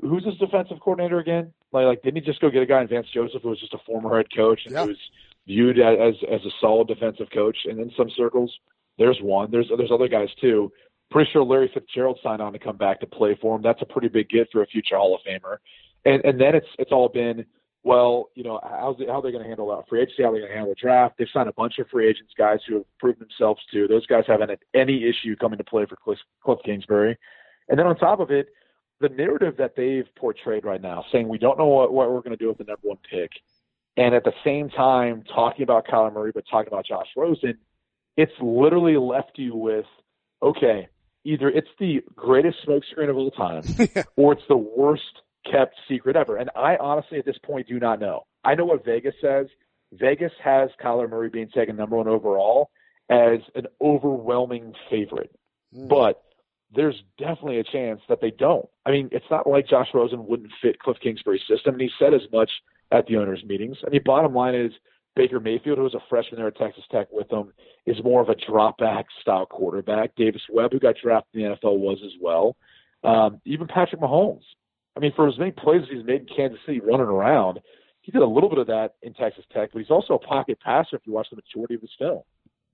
Who's his defensive coordinator again? Like, didn't he just go get a guy in Vance Joseph who was just a former head coach and who was viewed as a solid defensive coach? And in some circles, there's one. There's other guys too. Pretty sure Larry Fitzgerald signed on to come back to play for him. That's a pretty big get for a future Hall of Famer. And then it's all been, well, how are they going to handle that free agency? How are they going to handle the draft? They've signed a bunch of free agents guys who have proven themselves too. Those guys haven't had any issue coming to play for Cliff Kingsbury. And then on top of it, the narrative that they've portrayed right now, saying we don't know what we're going to do with the number one pick, and at the same time talking about Kyler Murray but talking about Josh Rosen, it's literally left you with, okay, either it's the greatest smokescreen of all time or it's the worst-kept secret ever. And I honestly at this point do not know. I know what Vegas says. Vegas has Kyler Murray being taken number one overall as an overwhelming favorite. But there's definitely a chance that they don't. I mean, it's not like Josh Rosen wouldn't fit Cliff Kingsbury's system, and he said as much at the owners' meetings. I mean, bottom line is Baker Mayfield, who was a freshman there at Texas Tech with him, is more of a drop-back style quarterback. Davis Webb, who got drafted in the NFL, was as well. Even Patrick Mahomes. I mean, for as many plays as he's made in Kansas City running around, he did a little bit of that in Texas Tech, but he's also a pocket passer if you watch the majority of his film.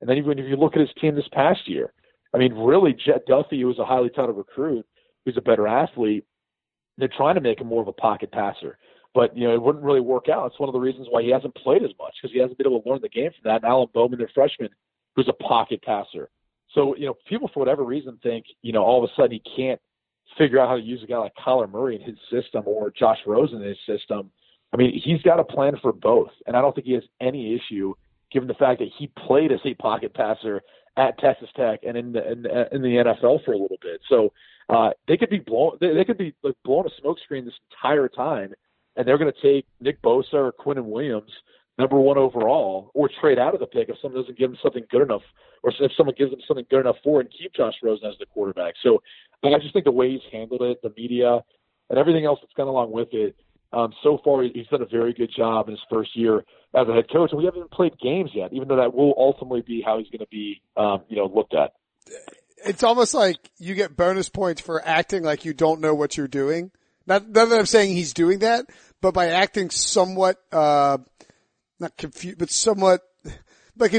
And then even if you look at his team this past year, I mean, really, Jet Duffy, who was a highly touted recruit, who's a better athlete, they're trying to make him more of a pocket passer. But, it wouldn't really work out. It's one of the reasons why he hasn't played as much, because he hasn't been able to learn the game from that. And Alan Bowman, their freshman, who's a pocket passer. So, people for whatever reason think, all of a sudden he can't figure out how to use a guy like Kyler Murray in his system or Josh Rosen in his system. I mean, he's got a plan for both. And I don't think he has any issue, given the fact that he played as a pocket passer at Texas Tech and in the NFL for a little bit. So they could be blown. They could be like blowing a smokescreen this entire time, and they're going to take Nick Bosa or Quinnen Williams number one overall, or trade out of the pick if someone doesn't give them something good enough, or if someone gives them something good enough for, and keep Josh Rosen as the quarterback. So I just think the way he's handled it, the media, and everything else that's gone along with it, So far, he's done a very good job in his first year as a head coach, and we haven't even played games yet, even though that will ultimately be how he's going to be, looked at. It's almost like you get bonus points for acting like you don't know what you're doing. Not that I'm saying he's doing that, but by acting somewhat, not confused, but somewhat, like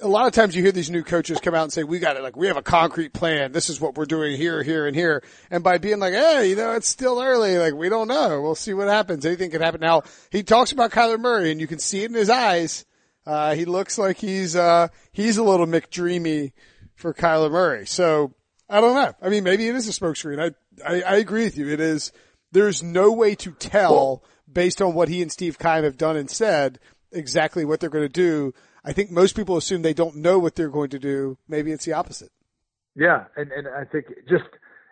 a lot of times you hear these new coaches come out and say, we got it. Like, we have a concrete plan. This is what we're doing here, here, and here. And by being like, hey, it's still early. Like, we don't know. We'll see what happens. Anything can happen. Now, he talks about Kyler Murray and you can see it in his eyes. He looks like he's a little McDreamy for Kyler Murray. So I don't know. I mean, maybe it is a smokescreen. I agree with you. It is. There's no way to tell based on what he and Steve Keim have done and said exactly what they're going to do. I think most people assume they don't know what they're going to do. Maybe it's the opposite. Yeah. And I think just,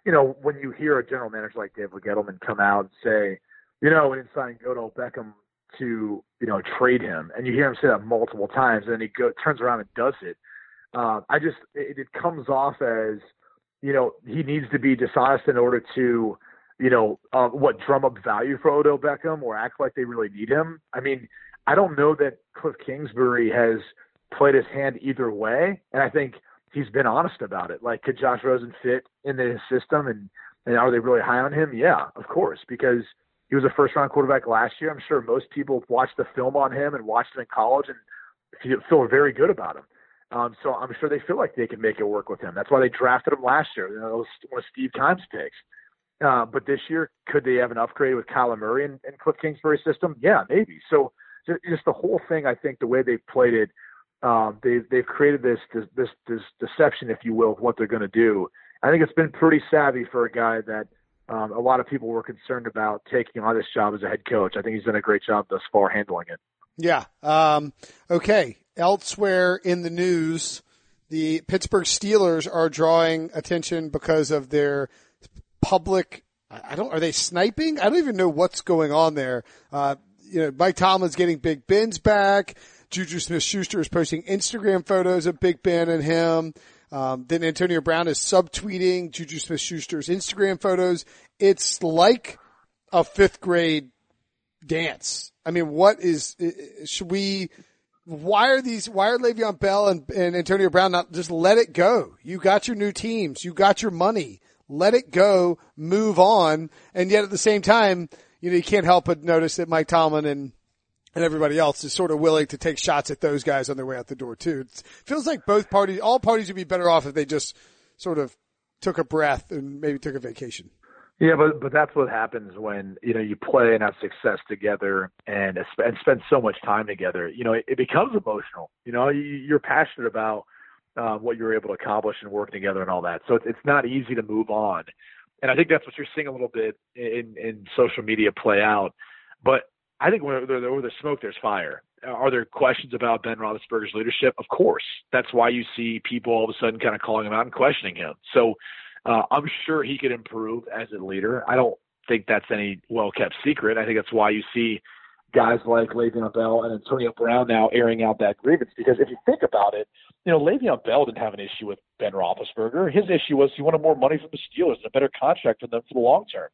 when you hear a general manager like Dave Gettleman come out and say, we didn't sign Godal Beckham to, trade him. And you hear him say that multiple times and then he turns around and does it. It comes off as, he needs to be dishonest in order to, drum up value for Odell Beckham or act like they really need him. I mean, I don't know that Cliff Kingsbury has played his hand either way. And I think he's been honest about it. Like, could Josh Rosen fit into his system and are they really high on him? Yeah, of course, because he was a first round quarterback last year. I'm sure most people watched the film on him and watched it in college and feel very good about him. So I'm sure they feel like they can make it work with him. That's why they drafted him last year. That was one of Steve Keim's picks. But this year, could they have an upgrade with Kyler Murray and Cliff Kingsbury's system? Yeah, maybe. So just the whole thing, I think the way they've played it, they've created this deception, if you will, of what they're going to do. I think it's been pretty savvy for a guy that a lot of people were concerned about taking on this job as a head coach. I think he's done a great job thus far handling it. Yeah. Okay. Elsewhere in the news, the Pittsburgh Steelers are drawing attention because of their public. Are they sniping? I don't even know what's going on there. Mike Tomlin's getting Big Ben's back. Juju Smith-Schuster is posting Instagram photos of Big Ben and him. Then Antonio Brown is subtweeting Juju Smith-Schuster's Instagram photos. It's like a fifth grade dance. I mean, why are Le'Veon Bell and Antonio Brown not just let it go? You got your new teams. You got your money. Let it go. Move on. And yet at the same time, you can't help but notice that Mike Tomlin and everybody else is sort of willing to take shots at those guys on their way out the door too. It feels like all parties would be better off if they just sort of took a breath and maybe took a vacation. Yeah, but that's what happens when, you play and have success together and spend so much time together. It becomes emotional. You're passionate about what you're able to accomplish and work together and all that. So it's not easy to move on. And I think that's what you're seeing a little bit in social media play out. But I think where there's smoke, there's fire. Are there questions about Ben Roethlisberger's leadership? Of course. That's why you see people all of a sudden kind of calling him out and questioning him. So I'm sure he could improve as a leader. I don't think that's any well-kept secret. I think that's why you see guys like Le'Veon Bell and Antonio Brown now airing out that grievance. Because if you think about it, Le'Veon Bell didn't have an issue with Ben Roethlisberger. His issue was he wanted more money from the Steelers and a better contract for them for the long term.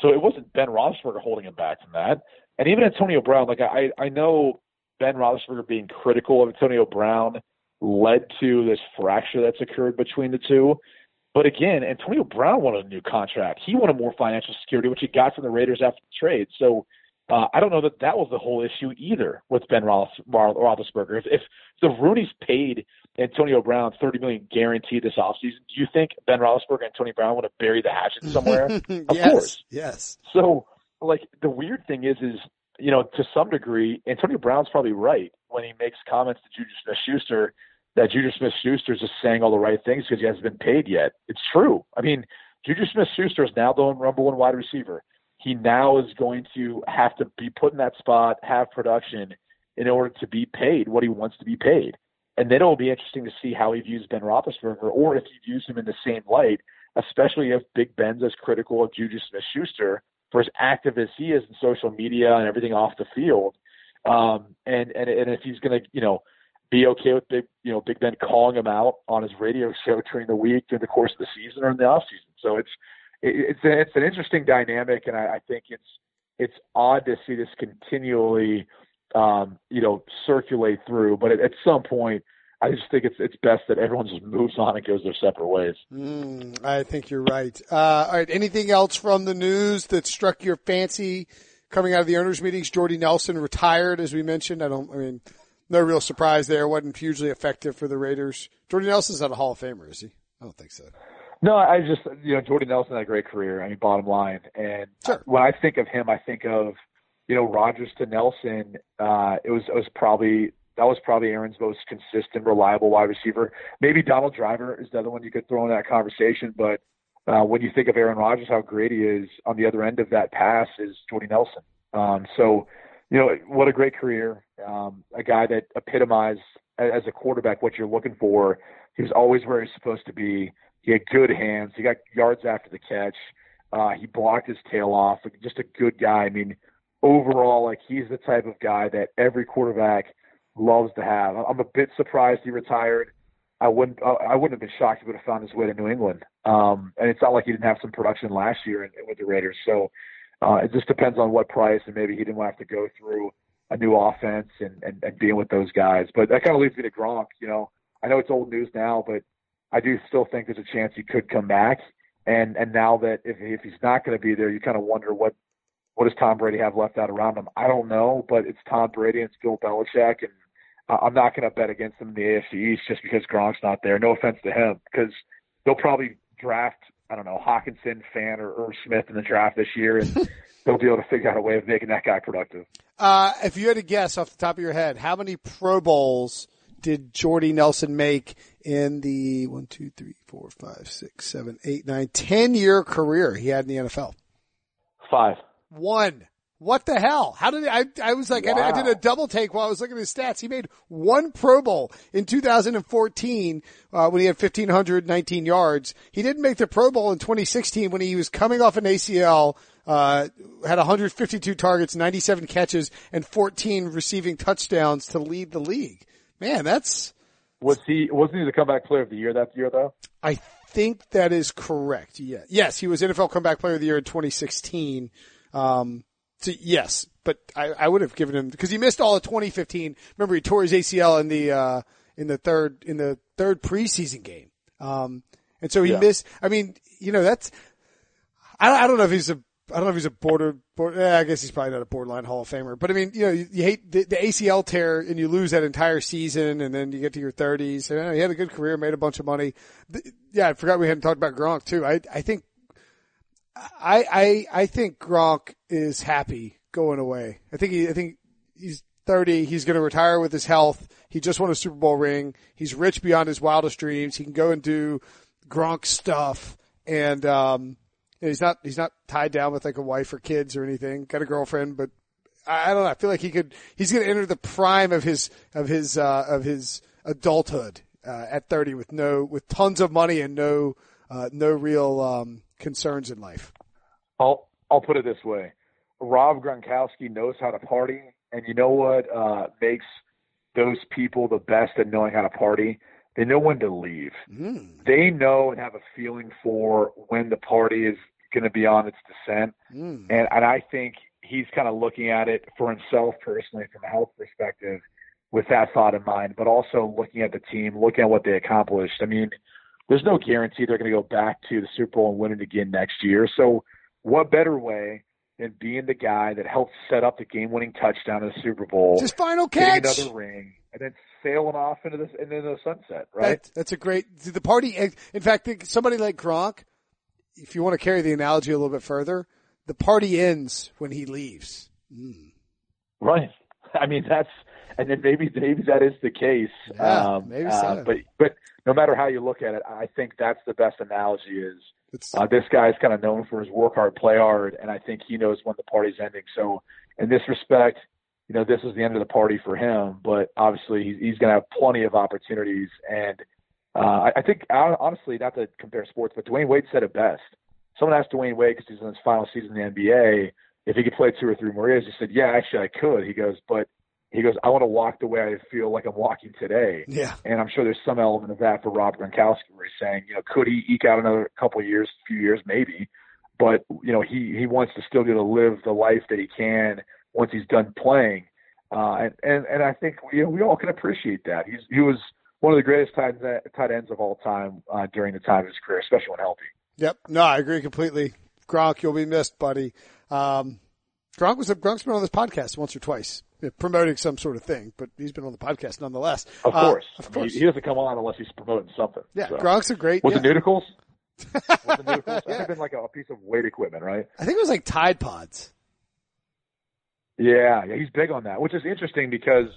So it wasn't Ben Roethlisberger holding him back from that. And even Antonio Brown, like I know Ben Roethlisberger being critical of Antonio Brown led to this fracture that's occurred between the two. But again, Antonio Brown wanted a new contract. He wanted more financial security, which he got from the Raiders after the trade. So I don't know that that was the whole issue either with Ben Roethlisberger. If the Rooney's paid Antonio Brown $30 million guaranteed this offseason, do you think Ben Roethlisberger and Antonio Brown want to bury the hatchet somewhere? Of course. Yes. So, the weird thing is to some degree, Antonio Brown's probably right when he makes comments to Juju Smith-Schuster that Juju Smith-Schuster is just saying all the right things because he hasn't been paid yet. It's true. I mean, Juju Smith-Schuster is now the number one wide receiver. He now is going to have to be put in that spot, have production in order to be paid what he wants to be paid. And then it'll be interesting to see how he views Ben Roethlisberger or if he views him in the same light, especially if Big Ben's as critical of Juju Smith-Schuster for as active as he is in social media and everything off the field. And if he's going to, be okay with Big Ben calling him out on his radio show during the week, during the course of the season or in the offseason. So it's an interesting dynamic, and I think it's it's odd to see this continually, circulate through. But at some point, I just think it's best that everyone just moves on and goes their separate ways. I think you're right. All right, anything else from the news that struck your fancy coming out of the owners' meetings? Jordy Nelson retired, as we mentioned. No real surprise there. Wasn't hugely effective for the Raiders. Jordy Nelson's not a Hall of Famer, is he? I don't think so. No, I just, Jordy Nelson had a great career. Bottom line. And sure. When I think of him, I think of, Rodgers to Nelson. That was probably Aaron's most consistent, reliable wide receiver. Maybe Donald Driver is the other one you could throw in that conversation. But when you think of Aaron Rodgers, how great he is on the other end of that pass is Jordy Nelson. What a great career. A guy that epitomized as a quarterback what you're looking for. He was always where he was supposed to be. He had good hands. He got yards after the catch. He blocked his tail off. Just a good guy. Overall, he's the type of guy that every quarterback loves to have. I'm a bit surprised he retired. I wouldn't have been shocked if he would have found his way to New England. And it's not like he didn't have some production last year with the Raiders. So it just depends on what price, and maybe he didn't want to have to go through a new offense and deal with those guys. But that kind of leads me to Gronk. I know it's old news now, but I do still think there's a chance he could come back. And now that if he's not going to be there, you kind of wonder what does Tom Brady have left out around him? I don't know, but it's Tom Brady and it's Bill Belichick, and I'm not going to bet against them in the AFC East just because Gronk's not there. No offense to him, because they'll probably draft, Hawkinson, Fan, or Smith in the draft this year, and they'll be able to figure out a way of making that guy productive. If you had to guess off the top of your head, how many Pro Bowls did Jordy Nelson make in the 10-year career he had in the NFL? 5. 1. What the hell? How did I was like, wow. I did a double take while I was looking at his stats. He made 1 Pro Bowl in 2014 when he had 1,519 yards. He didn't make the Pro Bowl in 2016 when he was coming off an ACL, had 152 targets, 97 catches, and 14 receiving touchdowns to lead the league. Man, wasn't he the comeback player of the year that year though? I think that is correct. Yeah. Yes, he was NFL comeback player of the year in 2016. Yes, but I would have given him because he missed all of 2015. Remember, he tore his ACL in the third preseason game, and so he missed. I don't know if he's a border. I guess he's probably not a borderline Hall of Famer. But you hate the ACL tear and you lose that entire season, and then you get to your 30s. And he had a good career, made a bunch of money. Yeah, I forgot we hadn't talked about Gronk too. I think Gronk is happy going away. I think he's 30. He's going to retire with his health. He just won a Super Bowl ring. He's rich beyond his wildest dreams. He can go and do Gronk stuff, and he's not tied down with a wife or kids or anything. Got a girlfriend, but I don't know. I feel like he's going to enter the prime of his adulthood at 30 with tons of money and no real concerns in life. I'll put it this way. Rob Gronkowski knows how to party, and you know what makes those people the best at knowing how to party? They know when to leave. They know and have a feeling for when the party is going to be on its descent. And I think he's kind of looking at it for himself personally from a health perspective with that thought in mind, but also looking at the team, looking at what they accomplished. There's no guarantee they're going to go back to the Super Bowl and win it again next year. So what better way than being the guy that helped set up the game-winning touchdown in the Super Bowl, his final catch, getting another ring, and then sailing off into the sunset, right? That's a great – the party – in fact, somebody like Gronk, if you want to carry the analogy a little bit further, the party ends when he leaves. Right. That's – and then maybe that is the case. Yeah, maybe so. But no matter how you look at it, I think that's the best analogy is this guy is kind of known for his work hard, play hard, and I think he knows when the party's ending. So in this respect, this is the end of the party for him, but obviously he's going to have plenty of opportunities. And I think, honestly, not to compare sports, but Dwayne Wade said it best. Someone asked Dwayne Wade because he's in his final season in the NBA if he could play 2 or 3 more years. He said, yeah, actually I could. He goes, but – he goes, I want to walk the way I feel like I'm walking today. Yeah. And I'm sure there's some element of that for Rob Gronkowski where he's saying, could he eke out another couple of years, few years maybe, But, you know, he wants to still get to live the life that he can once he's done playing. And I think, you know, we all can appreciate that. He was one of the greatest tight ends of all time during the time of his career, especially when healthy. Yep. No, I agree completely. Gronk, you'll be missed, buddy. Gronk's been on this podcast once or twice, promoting some sort of thing, but he's been on the podcast nonetheless. Of course. He doesn't come on unless he's promoting something. Yeah, so. Gronk's a great – Was it Nudicles? That would have been like a piece of weight equipment, right? I think it was like Tide Pods. Yeah, he's big on that, which is interesting because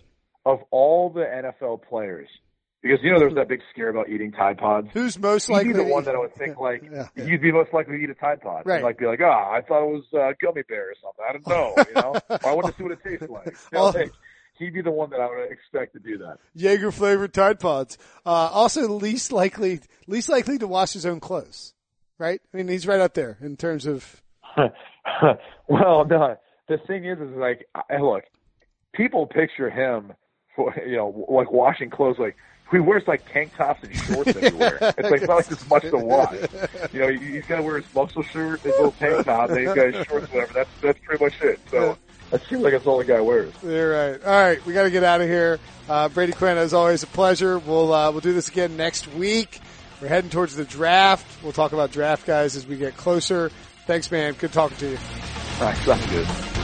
of all the NFL players – because, you know, there's that big scare about eating Tide Pods. Who's most likely to eat? He'd be the one that I would think, like, you'd be most likely to eat a Tide Pod. Right. Like, be like, I thought it was gummy bear or something. I don't know, you know? I want to see what it tastes like. He'd be the one that I would expect to do that. Jaeger-flavored Tide Pods. Also, least likely to wash his own clothes, right? I mean, he's right up there in terms of... Well, no, the thing is like, look, people picture him, for, you know, like washing clothes, like, he wears, like, tank tops and shorts everywhere. It's not like there's much to wash. You know, he's got to wear his muscle shirt, his little tank top, and he's got his shorts, whatever. That's pretty much it. So that seems like that's all the guy wears. You're right. All right, we got to get out of here. Brady Quinn, as always, a pleasure. We'll do this again next week. We're heading towards the draft. We'll talk about draft guys as we get closer. Thanks, man. Good talking to you. All right, sounds good.